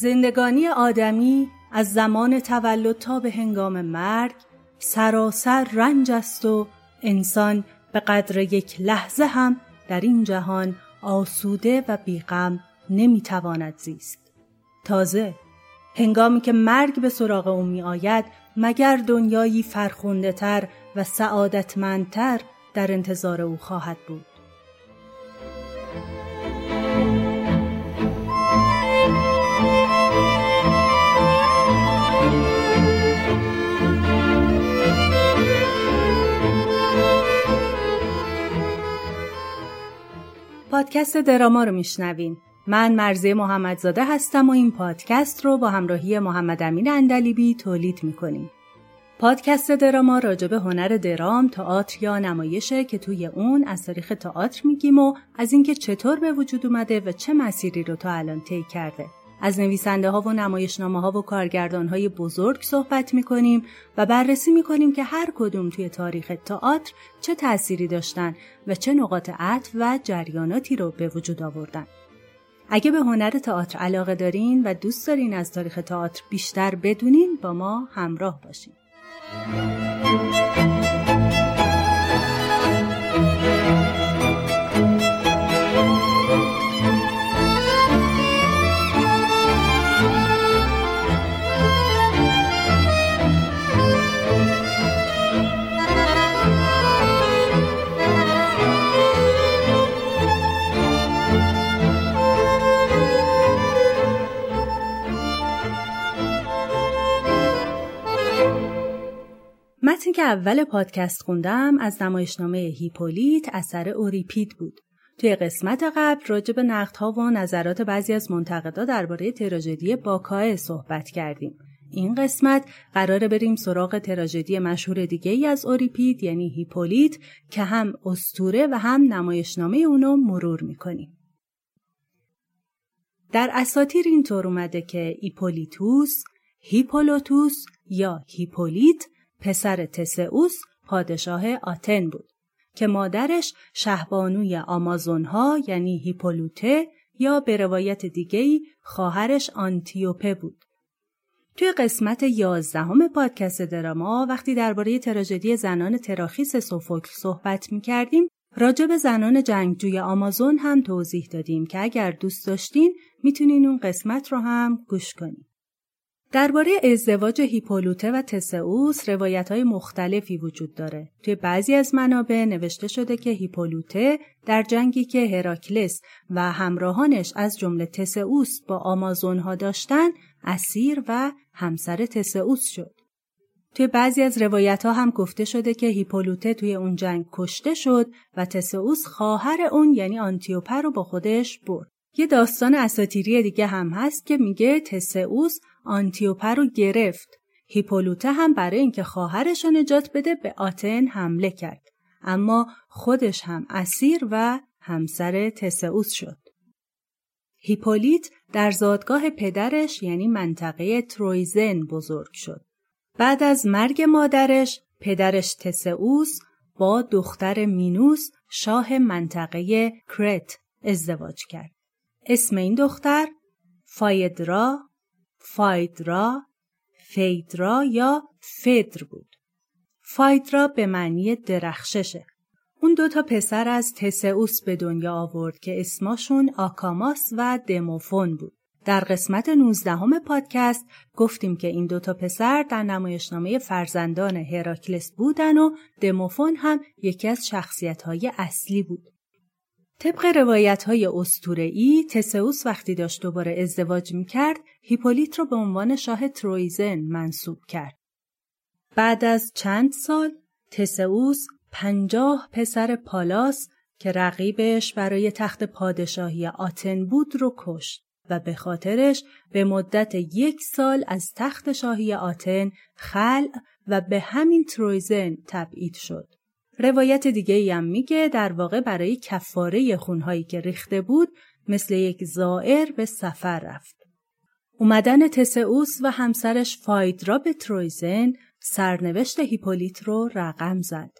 زندگانی آدمی از زمان تولد تا به هنگام مرگ سراسر رنج است و انسان به قدر یک لحظه هم در این جهان آسوده و بی‌غم نمیتواند زیست. تازه هنگامی که مرگ به سراغ او میآید، مگر دنیایی فرخونده‌تر و سعادتمندتر در انتظار او خواهد بود؟ پادکست دراما رو میشنوین. من مرضیه محمدزاده هستم و این پادکست رو با همراهی محمد امین اندلیبی تولید میکنیم. پادکست دراما راجب هنر درام، تئاتر یا نمایشه که توی اون از تاریخ تئاتر میگیم و از اینکه چطور به وجود اومده و چه مسیری رو تا الان طی کرده. از نویسنده ها و نمایشنامه ها و کارگردان های بزرگ صحبت میکنیم و بررسی میکنیم که هر کدوم توی تاریخ تئاتر چه تأثیری داشتن و چه نقاط عطف و جریاناتی رو به وجود آوردن. اگه به هنر تئاتر علاقه دارین و دوست دارین از تاریخ تئاتر بیشتر بدونین، با ما همراه باشین. متنی که اول پادکست خوندم از نمایشنامه هیپولیت اثر اوریپید بود. توی قسمت قبل راجع به نقدها و نظرات بعضی از منتقدا درباره تراژدی باکائه صحبت کردیم. این قسمت قراره بریم سراغ تراژدی مشهور دیگه‌ای از اوریپید یعنی هیپولیت که هم اسطوره و هم نمایشنامه اونو مرور می‌کنیم. در اساطیر اینطور اومده که ایپولیتوس، هیپولوتوس یا هیپولیت پسر تسئوس پادشاه آتن بود که مادرش شهبانوی آمازونها یعنی هیپولوته یا به روایت دیگه‌ای خواهرش آنتیوپه بود. توی قسمت 11 پادکست دراما وقتی درباره تراژدی زنان تراخیس سوفوکل صحبت می‌کردیم، راجع به زنان جنگجوی آمازون هم توضیح دادیم که اگر دوست داشتین می‌تونین اون قسمت رو هم گوش کنین. درباره ازدواج هیپولوته و تسئوس روایت‌های مختلفی وجود داره. توی بعضی از منابع نوشته شده که هیپولوته در جنگی که هراکلس و همراهانش از جمله تسئوس با آمازون‌ها داشتن، اسیر و همسر تسئوس شد. توی بعضی از روایت‌ها هم گفته شده که هیپولوته توی اون جنگ کشته شد و تسئوس خواهر اون یعنی آنتیوپه رو با خودش برد. یه داستان اساطیری دیگه هم هست که میگه تسئوس آنتیوپه رو گرفت. هیپولوته هم برای اینکه خواهرش رو نجات بده به آتن حمله کرد، اما خودش هم اسیر و همسر تسئوس شد. هیپولیت در زادگاه پدرش یعنی منطقه ترویزن بزرگ شد. بعد از مرگ مادرش، پدرش تسئوس با دختر مینوس شاه منطقه کرت ازدواج کرد. اسم این دختر فایدرا، فایدرا، فیدرا یا فدر بود. فایدرا به معنی درخششه. اون دوتا پسر از تسئوس به دنیا آورد که اسماشون آکاماس و دموفون بود. در قسمت 19 پادکست گفتیم که این دوتا پسر در نمایشنامه فرزندان هراکلس بودن و دموفون هم یکی از شخصیت‌های اصلی بود. طبق روایت‌های اسطوره‌ای، تسئوس وقتی داشت دوباره ازدواج می‌کرد، هیپولیت رو به عنوان شاه ترویزن منصوب کرد. بعد از چند سال، تسئوس 50 پسر پالاس که رقیبش برای تخت پادشاهی آتن بود رو کشت و به خاطرش به مدت 1 سال از تخت شاهی آتن خلع و به همین ترویزن تبعید شد. روایت دیگه‌ای هم میگه در واقع برای کفاره خونهایی که ریخته بود مثل یک زائر به سفر رفت. اومدن تسئوس و همسرش فایدرا به ترویزن سرنوشت هیپولیت رو رقم زد.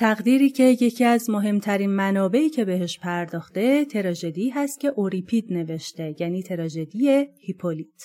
تقدیری که یکی از مهمترین منابعی که بهش پرداخته تراژدی هست که اوریپید نوشته، یعنی تراژدی هیپولیت.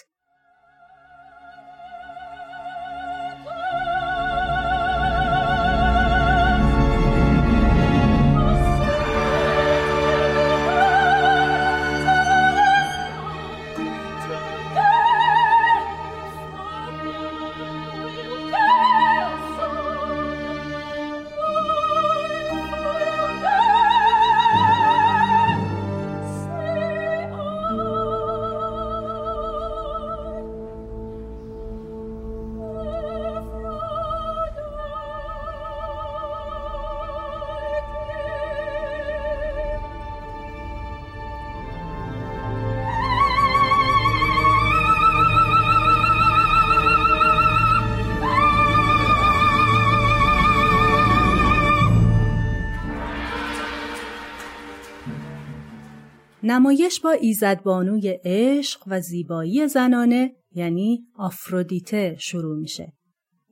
نمایش با ایزدبانوی عشق و زیبایی زنانه یعنی آفرودیته شروع میشه.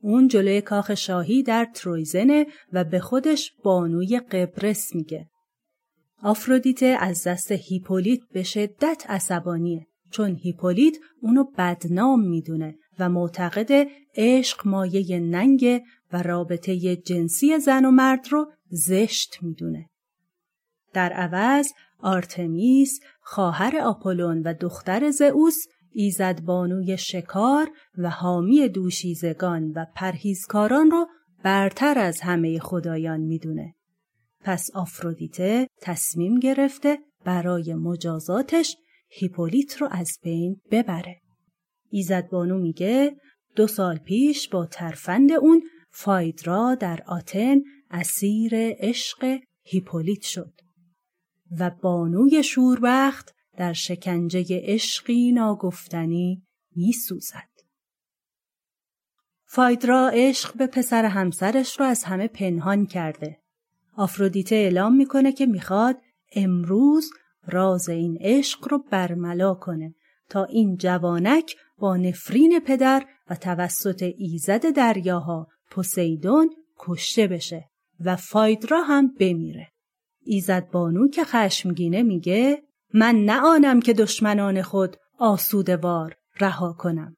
اون جلوی کاخ شاهی در ترویزنه و به خودش بانوی قبرس میگه. آفرودیته از دست هیپولیت به شدت عصبانیه چون هیپولیت اونو بدنام میدونه و معتقد عشق مایه ننگه و رابطه جنسی زن و مرد رو زشت میدونه. در عوض آرتمیس، خواهر آپولون و دختر زئوس، ایزدبانوی شکار و حامی دوشیزگان و پرهیزکاران رو برتر از همه خدایان میدونه. پس آفرودیته تصمیم گرفته برای مجازاتش هیپولیت رو از بین ببره. ایزدبانو میگه 2 سال پیش با ترفند اون فایدرا در آتن اسیر عشق هیپولیت شد و بانوی شوربخت در شکنجه عشقی ناگفتنی می سوزد. فایدرا عشق به پسر همسرش رو از همه پنهان کرده. آفرودیته اعلام میکنه که میخواد امروز راز این عشق رو برملا کنه تا این جوانک با نفرین پدر و توسط ایزد دریاها پوسیدون کشته بشه و فایدرا هم بمیره. ایزدبانو که خشمگینه میگه من نه آنم که دشمنان خود آسوده‌وار رها کنم.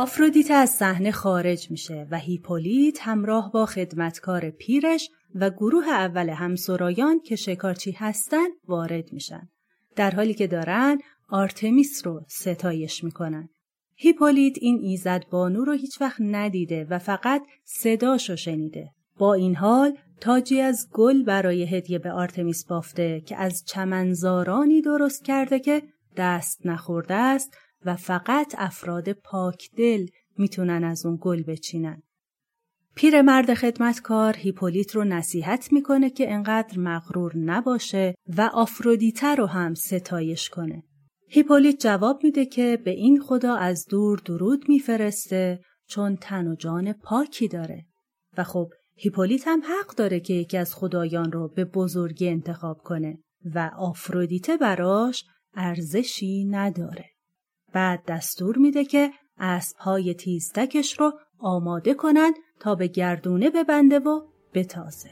آفرودیته از صحنه خارج میشه و هیپولیت همراه با خدمتکار پیرش و گروه اول همسرایان که شکارچی هستن وارد میشن. در حالی که دارن آرتمیس رو ستایش میکنن. هیپولیت این ایزدبانو رو هیچ وقت ندیده و فقط صداشو شنیده. با این حال تاجی از گل برای هدیه به آرتمیس بافته که از چمنزارانی درست کرده که دست نخورده است و فقط افراد پاک دل میتونن از اون گل بچینن. پیرمرد خدمتکار هیپولیت رو نصیحت میکنه که انقدر مغرور نباشه و آفرودیته رو هم ستایش کنه. هیپولیت جواب میده که به این خدا از دور درود میفرسته چون تن و جان پاکی داره. و خب هیپولیت هم حق داره که یکی از خدایان رو به بزرگی انتخاب کنه و آفرودیته براش ارزشی نداره. بعد دستور میده که اسب‌های تیزتکش رو آماده کنن تا به گردونه ببنده و بتازه.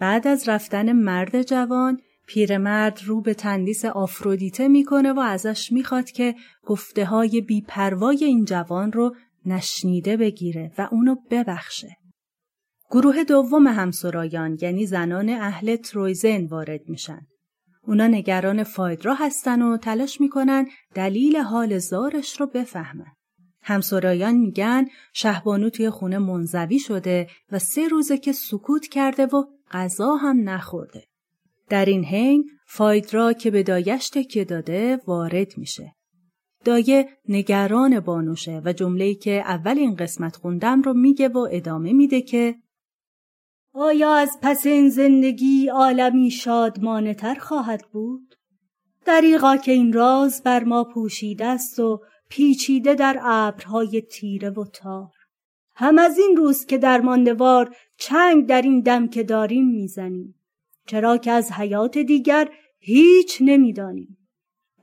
بعد از رفتن مرد جوان، پیرمرد رو به تندیس آفرودیته میکنه و ازش میخواد که گفته‌های بی‌پروای این جوان رو نشنیده بگیره و اونو ببخشه. گروه دوم همسرایان یعنی زنان اهل ترویزن وارد میشن. اونا نگران فایدرا هستن و تلاش میکنن دلیل حال زارش رو بفهمن. همسرایان میگن شهبانو توی خونه منزوی شده و 3 روزه که سکوت کرده و غذا هم نخورده. در این حین فایدرا که به دایش تکیه داده وارد میشه. دایه نگران بانوشه و جمله‌ای که اول این قسمت خوندم رو میگه و ادامه میده که آیا از پس این زندگی عالمی شادمانه‌تر خواهد بود؟ دریغا که این راز بر ما پوشیده است و پیچیده در ابرهای تیره و تار. هم از این روز که در ماندوار چنگ در این دم که داریم میزنیم، چرا که از حیات دیگر هیچ نمیدانیم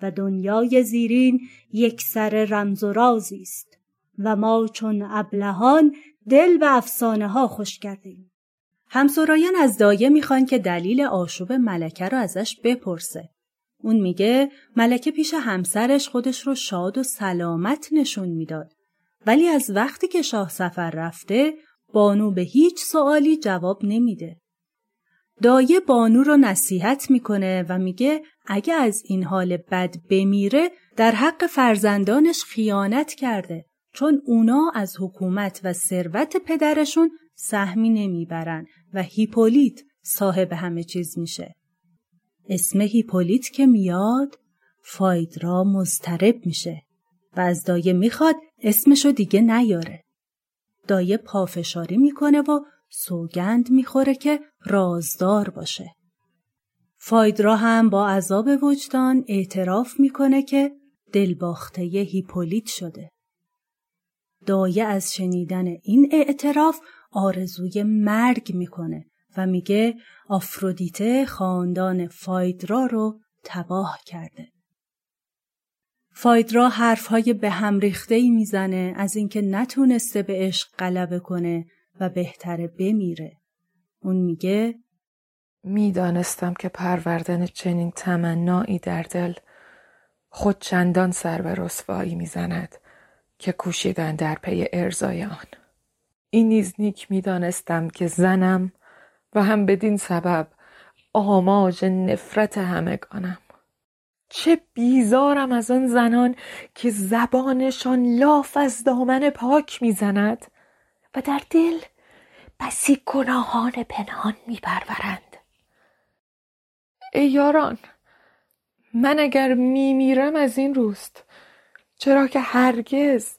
و دنیای زیرین یک سر رمز و رازی است و ما چون ابلهان دل به افسانه ها خوش کردیم. همسرایان از دایه میخوان که دلیل آشوب ملکه رو ازش بپرسه. اون میگه ملکه پیش همسرش خودش رو شاد و سلامت نشون میداد، ولی از وقتی که شاه سفر رفته بانو به هیچ سوالی جواب نمیده. دایه بانو رو نصیحت میکنه و میگه اگه از این حال بد بمیره در حق فرزندانش خیانت کرده، چون اونا از حکومت و ثروت پدرشون سهمی نمیبرن و هیپولیت صاحب همه چیز میشه. اسم هیپولیت که میاد فایدرا مضطرب میشه و از دایه میخواد اسمشو دیگه نیاره. دایه پافشاری میکنه و سوگند میخوره که رازدار باشه. فایدرا هم با عذاب وجدان اعتراف میکنه که دلباخته هیپولیت شده. دایه از شنیدن این اعتراف آرزوی مرگ میکنه و میگه آفرودیته خاندان فایدرا رو تباه کرده. فایدرا حرفهای به هم ریخته‌ای میزنه از اینکه نتونسته به عشق غلبه کنه و بهتره بمیره. اون میگه میدانستم که پروردن چنین تمنایی در دل خود چندان سر به رسوایی میزند که کوشیدن در پی ارضای آن. این نیز نیک میدانستم که زنم و هم بدین سبب آماج نفرت همگانم. چه بیزارم از آن زنان که زبانشان لاف از دامن پاک میزند و در دل بسی گناهان پنهان می‌پرورند. ای یاران، من اگر میمیرم از این روست، چرا که هرگز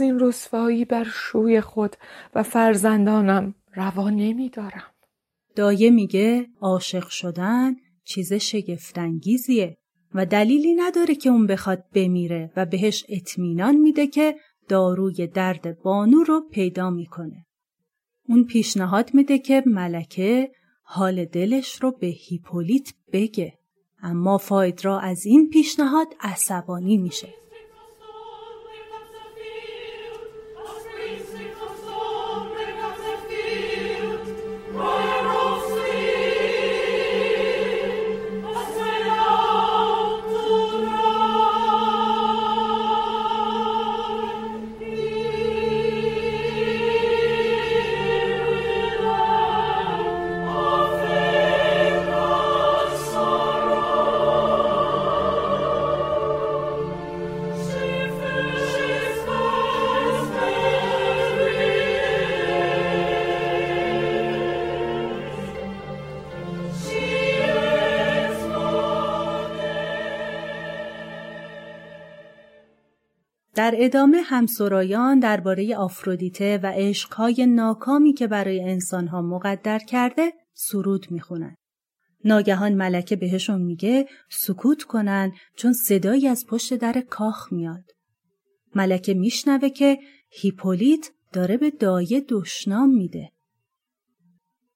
این رسوایی بر شوی خود و فرزندانم روا نمی‌دارم. دایه میگه عاشق شدن چیز شگفت‌انگیزیه و دلیلی نداره که اون بخواد بمیره و بهش اطمینان میده که داروی درد بانو رو پیدا میکنه. اون پیشنهاد میده که ملکه حال دلش رو به هیپولیت بگه، اما فایدرا از این پیشنهاد عصبانی میشه. در ادامه همسرایان درباره آفرودیته و عشق‌های ناکامی که برای انسان‌ها مقدر کرده سرود می‌خونن. ناگهان ملکه بهشون میگه سکوت کنن چون صدایی از پشت در کاخ میاد. ملکه میشنوه که هیپولیت داره به دایه دشنام میده.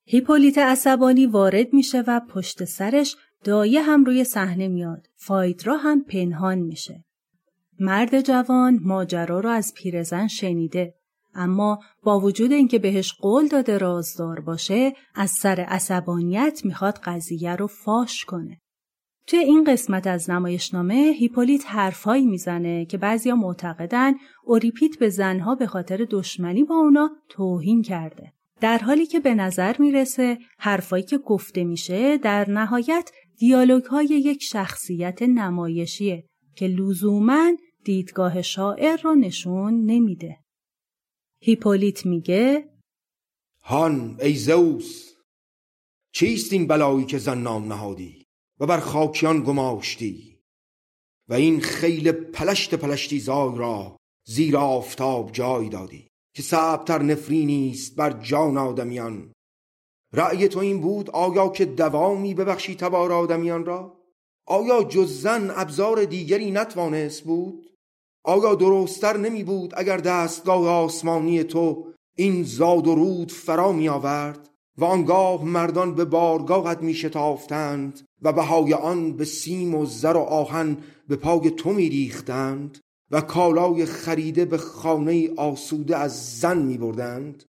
هیپولیت عصبانی وارد میشه و پشت سرش دایه هم روی صحنه میاد. فایدرا هم پنهان میشه. مرد جوان ماجرا رو از پیرزن شنیده، اما با وجود اینکه بهش قول داده رازدار باشه، از سر عصبانیت میخواد قضیه رو فاش کنه. توی این قسمت از نمایشنامه هیپولیت حرفایی میزنه که بعضیا معتقدن اوریپید به زنها به خاطر دشمنی با اونا توهین کرده. در حالی که به نظر میرسه حرفایی که گفته میشه در نهایت دیالوگ‌های یک شخصیت نمایشیه که لزوماً دیدگاه شاعر رو نشون نمیده. هیپولیت میگه: هان ای زئوس، چیست این بلایی که زنام نهادی و بر خاکیان گماشتی و این خیل پلشت پلشتی زای را زیر آفتاب جای دادی که صعبتر نفرینیست بر جان آدمیان؟ رأی تو این بود آیا که دوامی ببخشی تبار آدمیان را؟ آیا جز زن ابزار دیگری نتوانست بود؟ آیا درستر نمی بود اگر دستگاه آسمانی تو این زاد و رود فرا می آورد و آنگاه مردان به بارگاهت می شتافتند و بهای آن به سیم و زر و آهن به پای تو می ریختند و کالای خریده به خانه آسوده از زن می بردند؟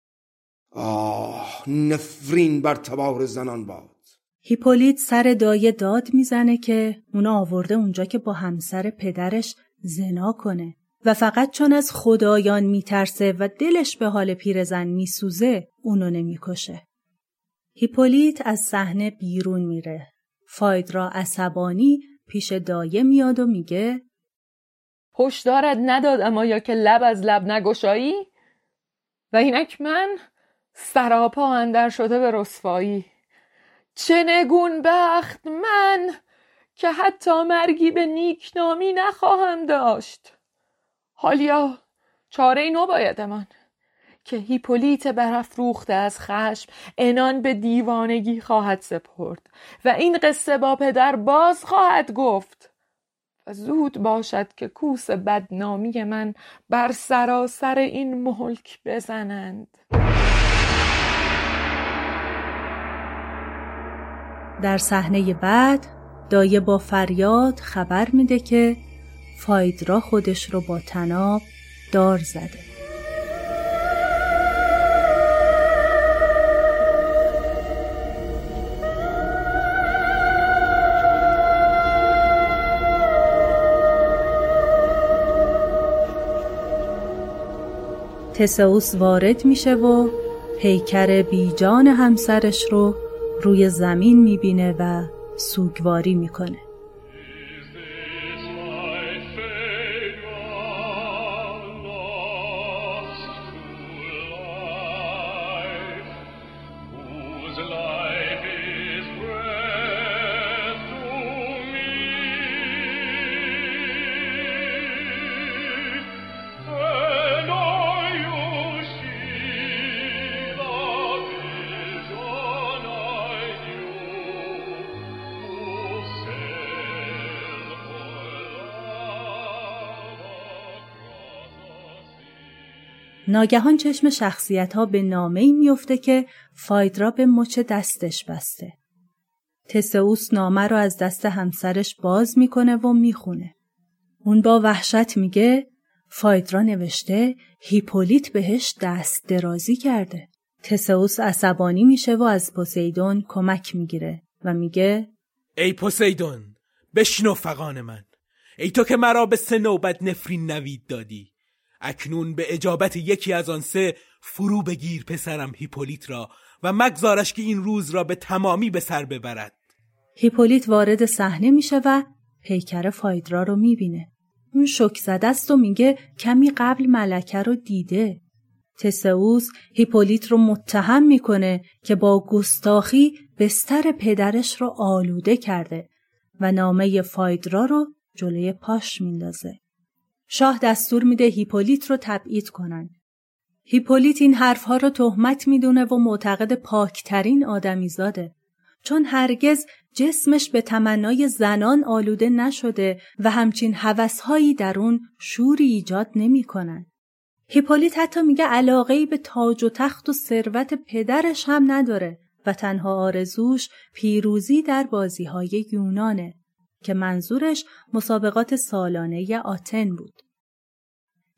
آه، نفرین بر تبار زنان باد. هیپولیت سر دایه داد میزنه که اونا آورده اونجا که با همسر پدرش زنا کنه و فقط چون از خدایان میترسه و دلش به حال پیرزن میسوزه اونو نمیکشه. هیپولیت از صحنه بیرون میره. فایدرا عصبانی پیش دایه میاد و میگه: هشدارت نداد اما یا که لب از لب نگشایی و اینک من سراپا اندر شده به رسوایی. چه نگون بخت من که حتی مرگی به نیکنامی نخواهم داشت. حالیا چاره ای نباید من که هیپولیت برافروخته از خشم انان به دیوانگی خواهد سپرد و این قصه با پدر باز خواهد گفت و زود باشد که کوس بدنامی من بر سراسر این ملک بزنند. در صحنه بعد دایه با فریاد خبر میده که فایدرا خودش رو با طناب دار زده. تسئوس وارد میشه و پیکر بیجان همسرش رو روی زمین میبینه و سوگواری میکنه. ناگهان چشم شخصیت‌ها به نامه‌ای میفته که فایدرا به مچ دستش بسته. تسئوس نامه رو از دست همسرش باز میکنه و میخونه. اون با وحشت میگه فایدرا نوشته هیپولیت بهش دست درازی کرده. تسئوس عصبانی میشه و از پوسیدون کمک میگیره و میگه ای پوسیدون، بشنو فغان من، ای تو که مرا به سه نوبت نفرین نوید دادی، اکنون به اجابت یکی از آن سه فرو بگیر پسرم هیپولیت را و مگذارش که این روز را به تمامی به سر ببرد. هیپولیت وارد صحنه میشه و پیکر فایدرا رو میبینه. اون شوک زده است و میگه کمی قبل ملکه رو دیده. تسئوس هیپولیت رو متهم میکنه که با گستاخی بستر پدرش رو آلوده کرده و نامه فایدرا رو جلوی پاش میندازه. شاه دستور میده هیپولیت رو تبعید کنن. هیپولیت این حرفها رو تهمت میدونه و معتقد پاکترین آدمیزاده، چون هرگز جسمش به تمنای زنان آلوده نشده و همچین هوس‌هایی در اون شوری ایجاد نمی‌کنن. هیپولیت حتی میگه علاقه‌ای به تاج و تخت و ثروت پدرش هم نداره و تنها آرزوش پیروزی در بازی‌های یونانه که منظورش مسابقات سالانه ی آتن بود.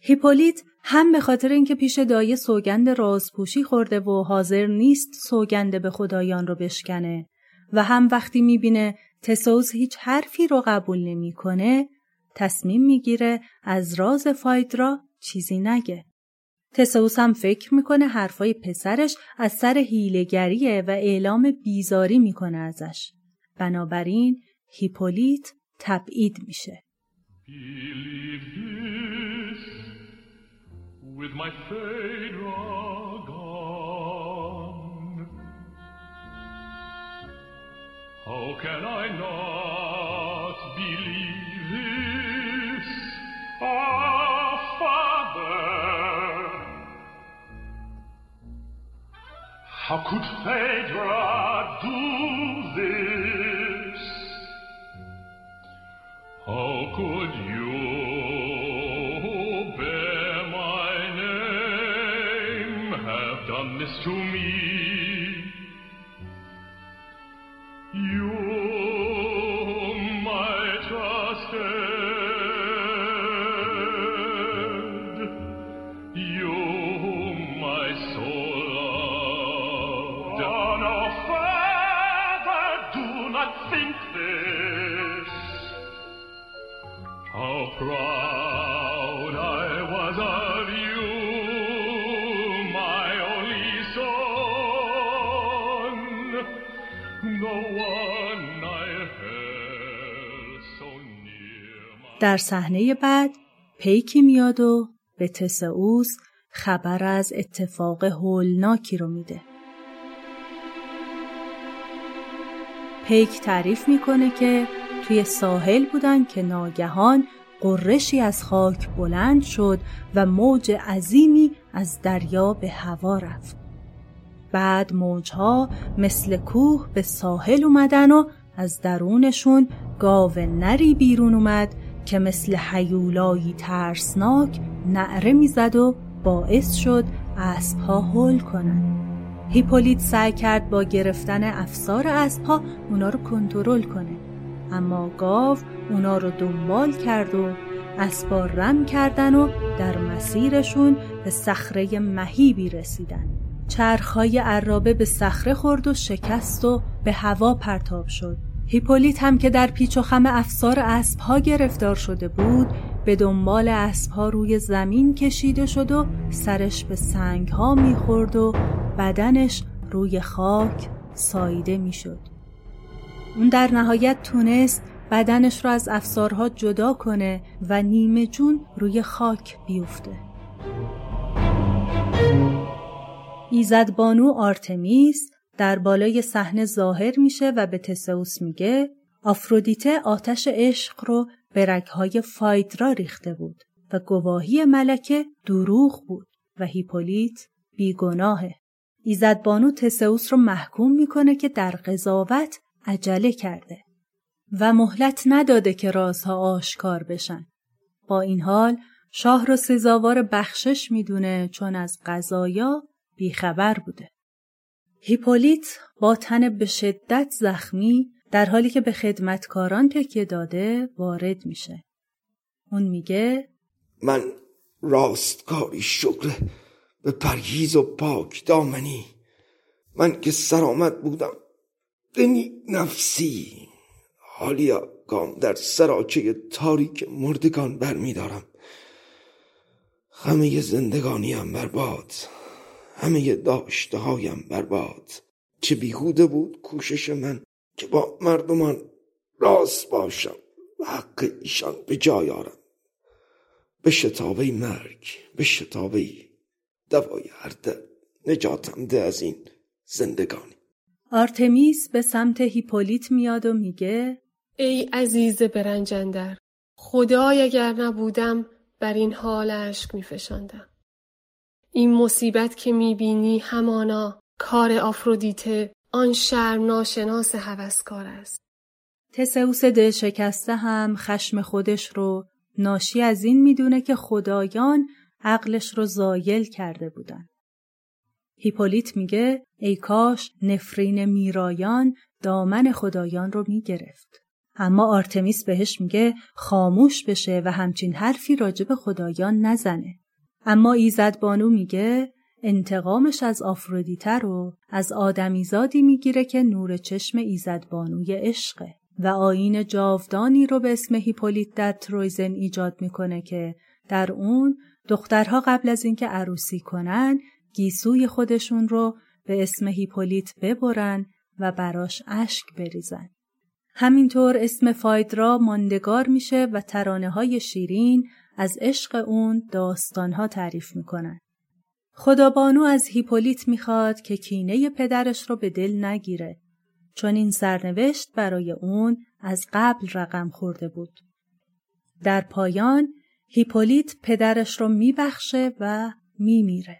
هیپولیت هم به خاطر اینکه پیش دایه سوگند رازپوشی خورده و حاضر نیست سوگند به خدایان رو بشکنه و هم وقتی میبینه تسئوس هیچ حرفی رو قبول نمیکنه، تصمیم میگیره از راز فایدرا چیزی نگه. تسئوس هم فکر میکنه حرفای پسرش از سر حیله‌گریه و اعلام بیزاری میکنه ازش. بنابراین هیپولیت تبعید میشه. With my Fedra gone, how can I not believe this? Ah, Father, how could Fedra do this? How could you? To me, you, my trusted, you, my soul loved. Oh, no, Father, do not think this. How proud I was of you. در صحنه بعد پیکی میاد و به تسئوس خبر از اتفاق هولناکی رو میده. پیک تعریف میکنه که توی ساحل بودن که ناگهان قرشی از خاک بلند شد و موج عظیمی از دریا به هوا رفت. بعد موجها مثل کوه به ساحل اومدن و از درونشون گاو نری بیرون اومد که مثل هیولایی ترسناک نعره میزد و باعث شد اسبها هول کنن. هیپولیت سعی کرد با گرفتن افسار اسبها اونا رو کنترل کنه، اما گاو اونا رو دنبال کرد و اسبها رم کردن و در مسیرشون به صخره مهیبی رسیدن. چرخهای عرابه به صخره خورد و شکست و به هوا پرتاب شد. هیپولیت هم که در پیچ و خم افسار اسبها گرفتار شده بود، به دنبال اسبها روی زمین کشیده شد و سرش به سنگها میخورد و بدنش روی خاک ساییده میشد. اون در نهایت تونست بدنش رو از افسارها جدا کنه و نیمه جون روی خاک بیفته. ایزدبانو آرتمیس در بالای صحنه ظاهر میشه و به تسئوس میگه آفرودیته آتش عشق رو به رگهای فایدرا ریخته بود و گواهی ملکه دروغ بود و هیپولیت بیگناهه. ایزدبانو تسئوس رو محکوم میکنه که در قضاوت عجله کرده و مهلت نداده که رازها آشکار بشن. با این حال شاه رو سزاوار بخشش میدونه چون از قضایا بیخبر بوده. هیپولیت با تن به شدت زخمی در حالی که به خدمتکاران تکیه داده وارد میشه. اون میگه من راستکاری شکر به پرهیز و پاک دامنی، من که سرآمد بودم دنی نفسی، حالیا گام در سراچه تاریک مردگان برمیدارم. همه زندگانیم برباد، همه داشته هایم برباد. چه بیهوده بود کوشش من که با مردمان راست باشم و حق ایشان به جای آرم. به شتابه مرگ، به شتابه دوای هر درد نجاتم ده از این زندگانی. آرتمیس به سمت هیپولیت میاد و میگه ای عزیز برنجندر، خدای اگر نبودم بر این حال عشق میفشاندم. این مصیبت که میبینی همانا کار آفرودیته، آن شرم ناشناس هوسکار است. تسئوس دل شکسته هم خشم خودش رو ناشی از این میدونه که خدایان عقلش رو زایل کرده بودن. هیپولیت میگه ای کاش نفرین میرایان دامن خدایان رو میگرفت. اما آرتمیس بهش میگه خاموش بشه و همچین حرفی راجب خدایان نزنه. اما ایزدبانو میگه انتقامش از آفرودیته رو از آدمیزادی میگیره که نور چشم ایزدبانوی عشقه و آیین جاودانی رو به اسم هیپولیت در ترویزن ایجاد میکنه که در اون دخترها قبل از اینکه عروسی کنن گیسوی خودشون رو به اسم هیپولیت ببرن و براش اشک بریزن. همینطور اسم فایدرا ماندگار میشه و ترانه‌های شیرین از عشق اون داستانها تعریف میکنن. خدابانو از هیپولیت میخواد که کینه پدرش رو به دل نگیره، چون این سرنوشت برای اون از قبل رقم خورده بود. در پایان هیپولیت پدرش رو میبخشه و میمیره.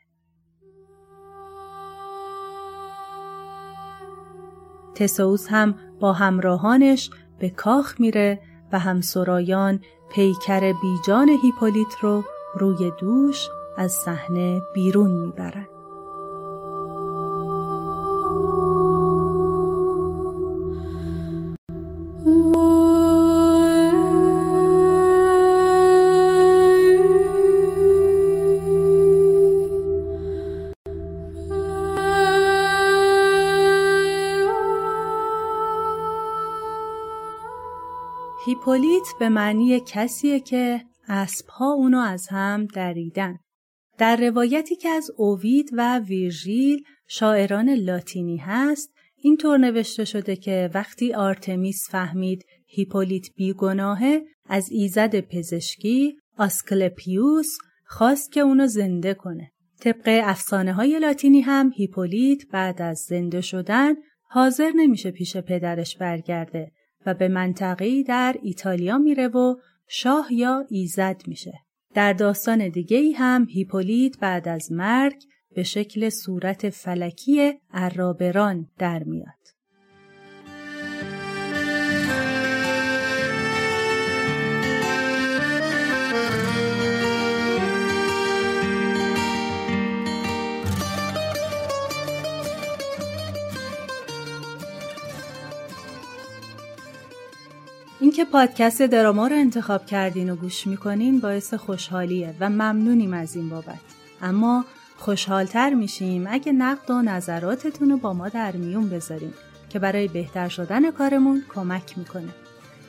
تسئوس هم با همراهانش به کاخ میره و همسرایان پیکر بیجان هیپولیت رو روی دوش از صحنه بیرون میبرن. هیپولیت به معنی کسیه که اسب‌ها اونو از هم دریدن. در روایتی که از اوید و ویرژیل شاعران لاتینی هست، اینطور نوشته شده که وقتی آرتمیس فهمید هیپولیت بیگناهه، از ایزد پزشکی اسکلپیوس خواست که اونو زنده کنه. طبق افسانه‌های لاتینی هم هیپولیت بعد از زنده شدن حاضر نمیشه پیش پدرش برگرده و به منطقه‌ای در ایتالیا میره و شاه یا ایزد میشه. در داستان دیگه‌ای هم هیپولیت بعد از مرگ به شکل صورت فلکی عرابران در میاد. اینکه پادکست دراما رو انتخاب کردین و گوش میکنین باعث خوشحالیه و ممنونیم از این بابت. اما خوشحالتر میشیم اگه نقد و نظراتتون رو با ما در میون بذارین که برای بهتر شدن کارمون کمک میکنه.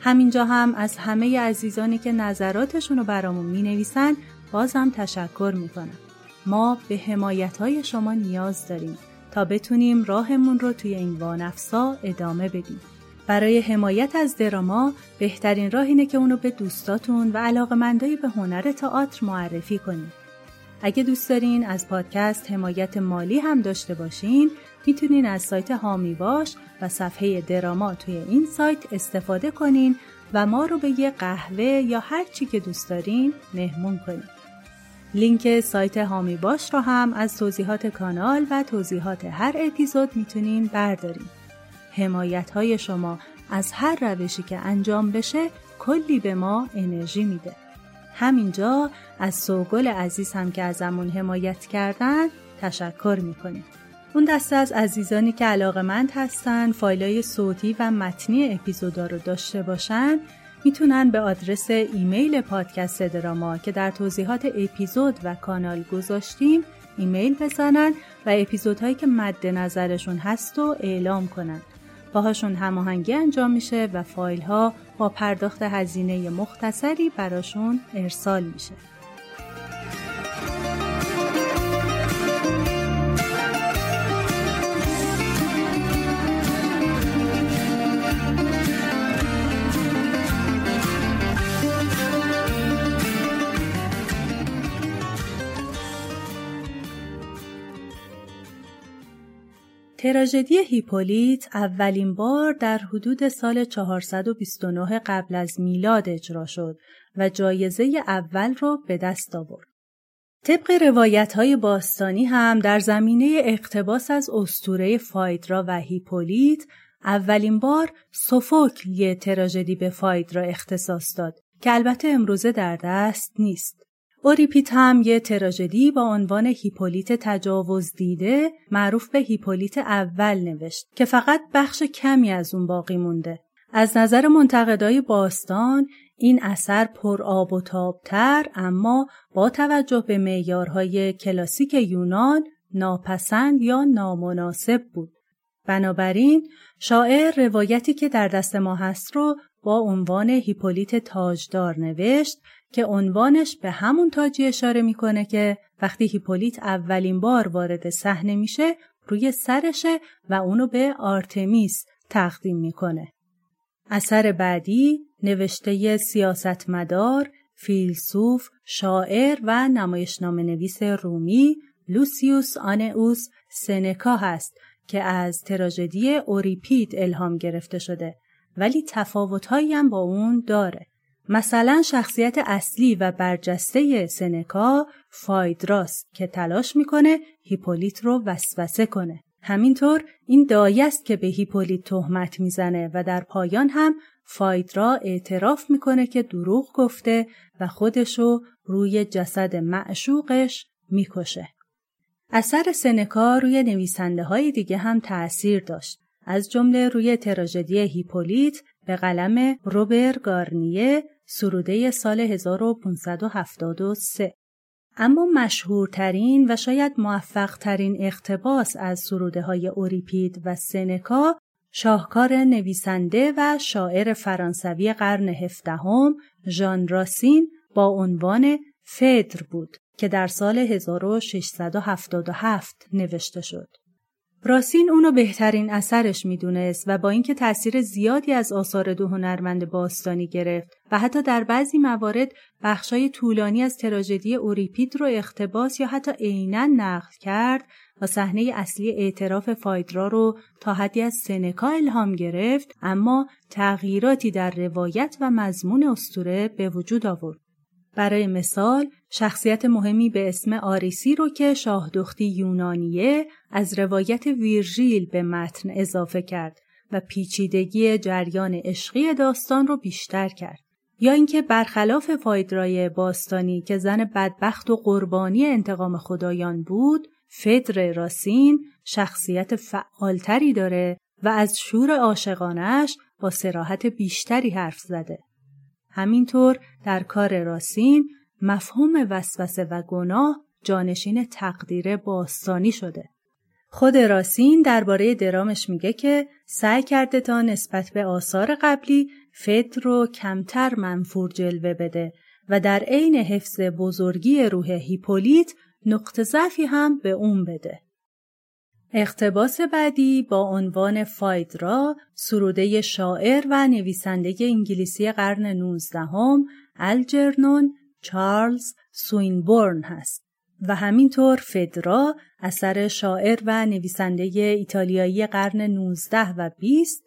همینجا هم از همه عزیزانی که نظراتشون رو برامون مینویسن بازم تشکر میکنم. ما به حمایت‌های شما نیاز داریم تا بتونیم راهمون رو توی این وانفسا ادامه بدیم. برای حمایت از دراما بهترین راه اینه که اونو به دوستاتون و علاقه‌مندای به هنر تئاتر معرفی کنید. اگه دوست دارین از پادکست حمایت مالی هم داشته باشین، میتونین از سایت هامی باش و صفحه دراما توی این سایت استفاده کنین و ما رو به یه قهوه یا هر چی که دوست دارین مهمون کنین. لینک سایت هامی باش رو هم از توضیحات کانال و توضیحات هر اپیزود میتونین بردارین. حمایت‌های شما از هر روشی که انجام بشه کلی به ما انرژی میده. همینجا از سوگل عزیز هم که ازمون حمایت کردن تشکر میکنیم. اون دسته از عزیزانی که علاقه‌مند هستن فایلای صوتی و متنی اپیزودا رو داشته باشن میتونن به آدرس ایمیل پادکست دراما که در توضیحات اپیزود و کانال گذاشتیم ایمیل بزنن و اپیزودهایی که مد نظرشون هست و اعلام کنن. باهاشون هماهنگی انجام میشه و فایل ها با پرداخت هزینه مختصری براشون ارسال میشه. تراژدی هیپولیت اولین بار در حدود سال 429 قبل از میلاد اجرا شد و جایزه اول را به دست آورد. طبق روایت‌های باستانی هم در زمینه اقتباس از اسطوره فایدرا و هیپولیت اولین بار سوفوکل یه تراژدی به فایدرا اختصاص داد که البته امروزه در دست نیست. اوریپید هم یه تراژدی با عنوان هیپولیت تجاوز دیده معروف به هیپولیت اول نوشت که فقط بخش کمی از اون باقی مونده. از نظر منتقدای باستان این اثر پر آب و تابتر اما با توجه به معیارهای کلاسیک یونان ناپسند یا نامناسب بود. بنابراین شاعر روایتی که در دست ما هست رو با عنوان هیپولیت تاجدار نوشت که عنوانش به همون تاجی اشاره میکنه که وقتی هیپولیت اولین بار وارد صحنه میشه روی سرشه و اونو به آرتمیس تقدیم میکنه. اثر بعدی نوشته سیاستمدار، فیلسوف، شاعر و نمایشنامه‌نویس رومی لوسیوس آنئوس سنکا هست که از تراژدی اوریپید الهام گرفته شده ولی تفاوت‌هایی هم با اون داره. مثلا شخصیت اصلی و برجسته سنکا فایدراست که تلاش میکنه هیپولیت رو وسوسه کنه. همینطور این داعی است که به هیپولیت تهمت میزنه و در پایان هم فایدرا اعتراف میکنه که دروغ گفته و خودشو روی جسد معشوقش میکشه. اثر سنکا روی نویسنده های دیگه هم تأثیر داشت. از جمله روی تراژدی هیپولیت به قلم روبر گارنیه سروده سال 1573. اما مشهورترین و شاید موفقترین اقتباس از سروده های اوریپید و سنکا شاهکار نویسنده و شاعر فرانسوی قرن 17 ژان راسین با عنوان فدر بود که در سال 1677 نوشته شد. راسین اونو بهترین اثرش میدونست و با اینکه تأثیر زیادی از آثار دو هنرمند باستانی گرفت و حتی در بعضی موارد بخشای طولانی از تراژدی اوریپید رو اقتباس یا حتی عیناً نقل کرد و صحنه اصلی اعتراف فایدرا رو تا حدی از سنکا الهام گرفت، اما تغییراتی در روایت و مضمون اسطوره به وجود آورد. برای مثال شخصیت مهمی به اسم آریسی رو که شاهدختی یونانیه از روایت ویرژیل به متن اضافه کرد و پیچیدگی جریان عشقی داستان رو بیشتر کرد. یا اینکه برخلاف فایدرای باستانی که زن بدبخت و قربانی انتقام خدایان بود، فدر راسین شخصیت فعالتری داره و از شور عاشقانه‌اش با صراحت بیشتری حرف زده. همینطور در کار راسین مفهوم وسوسه و گناه جانشین تقدیر باستانی شده. خود راسین درباره درامش میگه که سعی کرده تا نسبت به آثار قبلی فدر رو کمتر منفور جلوه بده و در عین حفظ بزرگی روح هیپولیت نقطه ضعفی هم به اون بده. اقتباس بعدی با عنوان فایدرا سروده شاعر و نویسنده انگلیسی قرن 19 آل جرنون چارلز سوینبورن هست و همینطور فایدرا اثر شاعر و نویسنده ایتالیایی قرن 19 و 20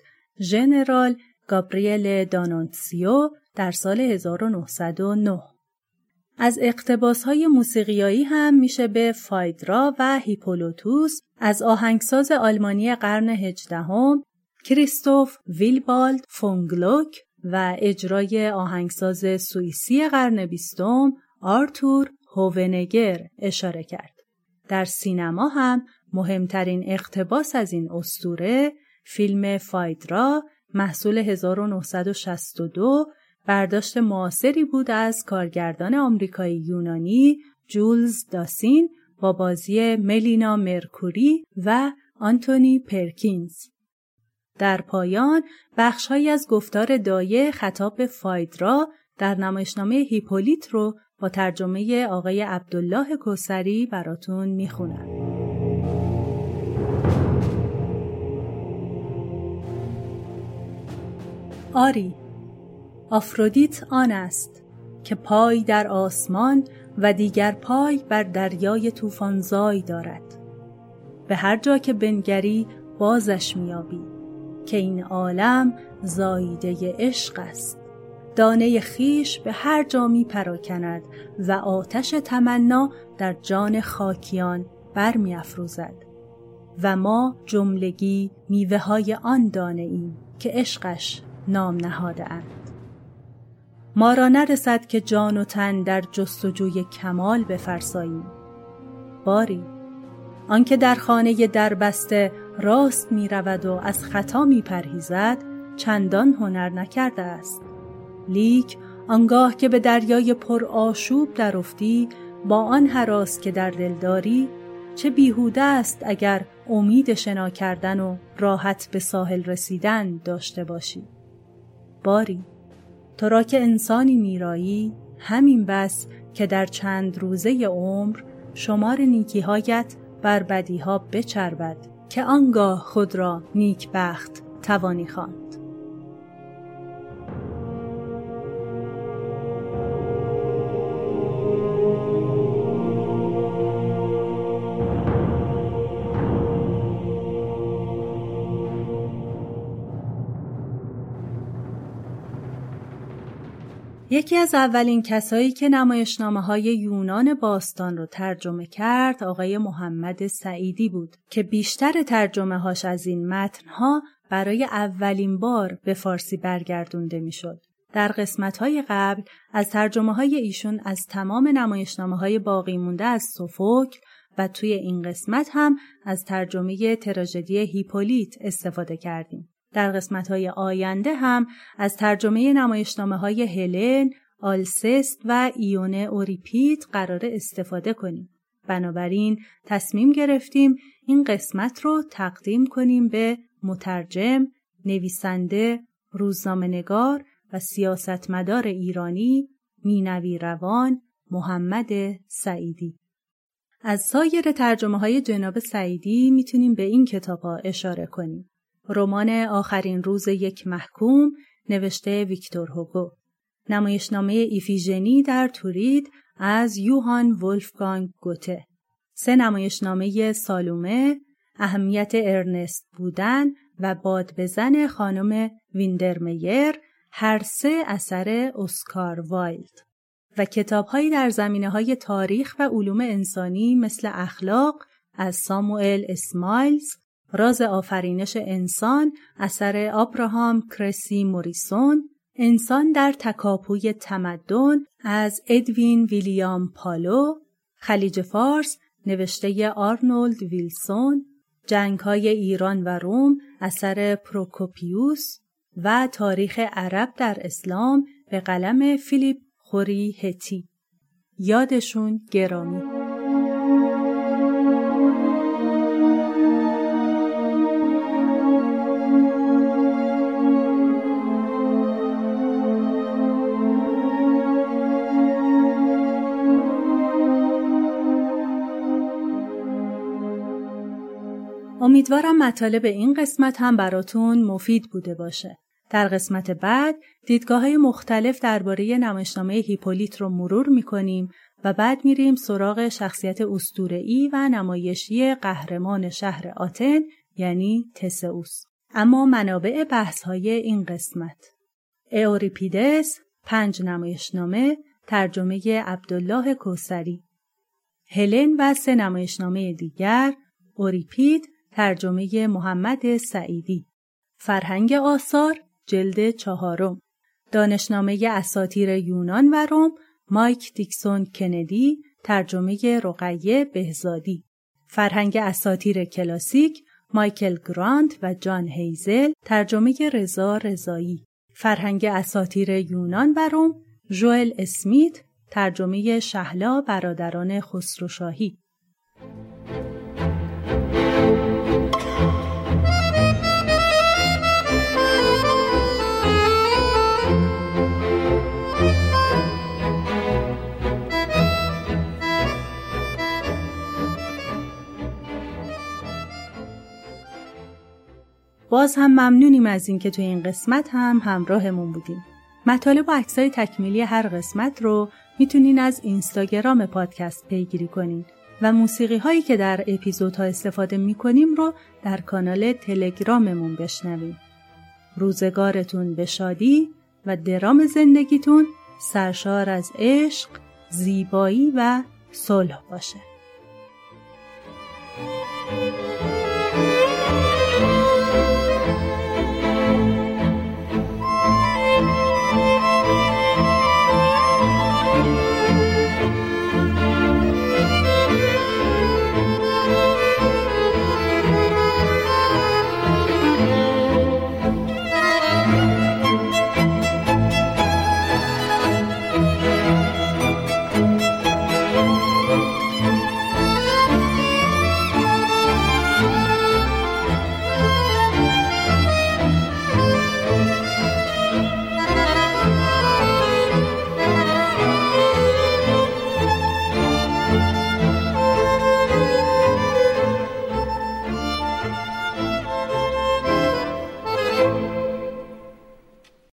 جنرال گابریل دانونسیو در سال 1909. از اقتباس‌های موسیقیایی هم میشه به فایدرا و هیپولوتوس از آهنگساز آلمانی قرن 18 کریستوف ویلبالد فون گلوک و اجرای آهنگساز سوئیسی قرن 20 آرتور هوونگر اشاره کرد. در سینما هم مهمترین اقتباس از این اسطوره فیلم فایدرا محصول 1962 برداشت معاصری بود از کارگردان آمریکایی یونانی جولز داسین با بازی میلینا مرکوری و آنتونی پرکینز. در پایان بخش‌هایی از گفتار دایه خطاب به فایدرا در نمایشنامه هیپولیت رو با ترجمه آقای عبدالله کوثری براتون میخونم. آری، آفرودیت آن است که پای در آسمان و دیگر پای بر دریای طوفان‌زای دارد. به هر جا که بنگری بازش می‌یابی که این عالم زاییده عشق است. دانه خیش به هر جا می‌پراکند و آتش تمنا در جان خاکیان برمی‌افروزد و ما جملگی میوه‌های آن دانه‌ایم که عشقش نام نهاده‌اند. ما را نرسد که جان و تن در جستجوی کمال بفرساییم. باری، آنکه در خانه دربسته راست می رود و از خطا می پرهیزد چندان هنر نکرده است. لیک آنگاه که به دریای پر آشوب درافتی با آن هراس که در دل داری، چه بیهوده است اگر امید شنا کردن و راحت به ساحل رسیدن داشته باشی. باری، تو را که انسانی میرایی، همین بس که در چند روزه عمر شمار نیکیهایت بر بدیها بچربد که آنگاه خود را نیک بخت توانی خواند. یکی از اولین کسایی که نمایشنامه‌های یونان باستان رو ترجمه کرد آقای محمد سعیدی بود که بیشتر ترجمه‌هاش از این متن‌ها برای اولین بار به فارسی برگردونده می‌شد. در قسمت‌های قبل از ترجمه‌های ایشون از تمام نمایشنامه‌های باقی مونده از سوفوکل و توی این قسمت هم از ترجمه تراژدی هیپولیت استفاده کردیم. در قسمت‌های آینده هم از ترجمه نمایشنامه‌های هلن، آلسست و ایونه اوریپید قرار استفاده کنیم. بنابراین تصمیم گرفتیم این قسمت رو تقدیم کنیم به مترجم، نویسنده، روزنامه‌نگار و سیاستمدار ایرانی، مینوی روان محمد سعیدی. از سایر ترجمه‌های جناب سعیدی میتونیم به این کتاب‌ها اشاره کنیم. رمان آخرین روز یک محکوم نوشته ویکتور هوگو، نمایشنامه ایفیژنی در تورید از یوهان ولفگانگ گوته، سه نمایشنامه سالومه، اهمیت ارنست بودن و باد بزن خانم ویندرمیر، هر سه اثر اسکار وایلد، و کتاب‌هایی در زمینه‌های تاریخ و علوم انسانی مثل اخلاق از ساموئل اسمایلز، راز آفرینش انسان اثر آبراهام کرسی موریسون، انسان در تکاپوی تمدن از ادوین ویلیام پالو، خلیج فارس نوشته آرنولد ویلسون، جنگ‌های ایران و روم اثر پروکوپیوس و تاریخ عرب در اسلام به قلم فیلیپ خوری هتی. یادشون گرامی. امیدوارم مطالب این قسمت هم براتون مفید بوده باشه. در قسمت بعد دیدگاه‌های مختلف درباره نمایشنامه هیپولیت رو مرور می‌کنیم و بعد میریم سراغ شخصیت اسطوره‌ای و نمایشی قهرمان شهر آتن یعنی تسئوس. اما منابع بحث‌های این قسمت: اوریپیدس، 5 نمایشنامه، ترجمه عبدالله کوثری. هلن و 3 نمایشنامه دیگر. اوریپید، ترجمه محمد سعیدی. فرهنگ آثار، جلد 4، دانشنامه اساطیر یونان و روم، مایک دیکسون کندی، ترجمه رقیه بهزادی. فرهنگ اساطیر کلاسیک، مایکل گرانت و جان هیزل، ترجمه رضا رضایی. فرهنگ اساطیر یونان و روم، ژوئل اسمیت، ترجمه شهلا برادران خسروشاهی. باز هم ممنونیم از این که توی این قسمت هم همراهمون بودیم. مطالب و عکس‌های تکمیلی هر قسمت رو میتونین از اینستاگرام پادکست پیگیری کنین و موسیقی هایی که در اپیزودها استفاده میکنیم رو در کانال تلگراممون بشنوین. روزگارتون به شادی و درام زندگیتون سرشار از عشق، زیبایی و صلح باشه.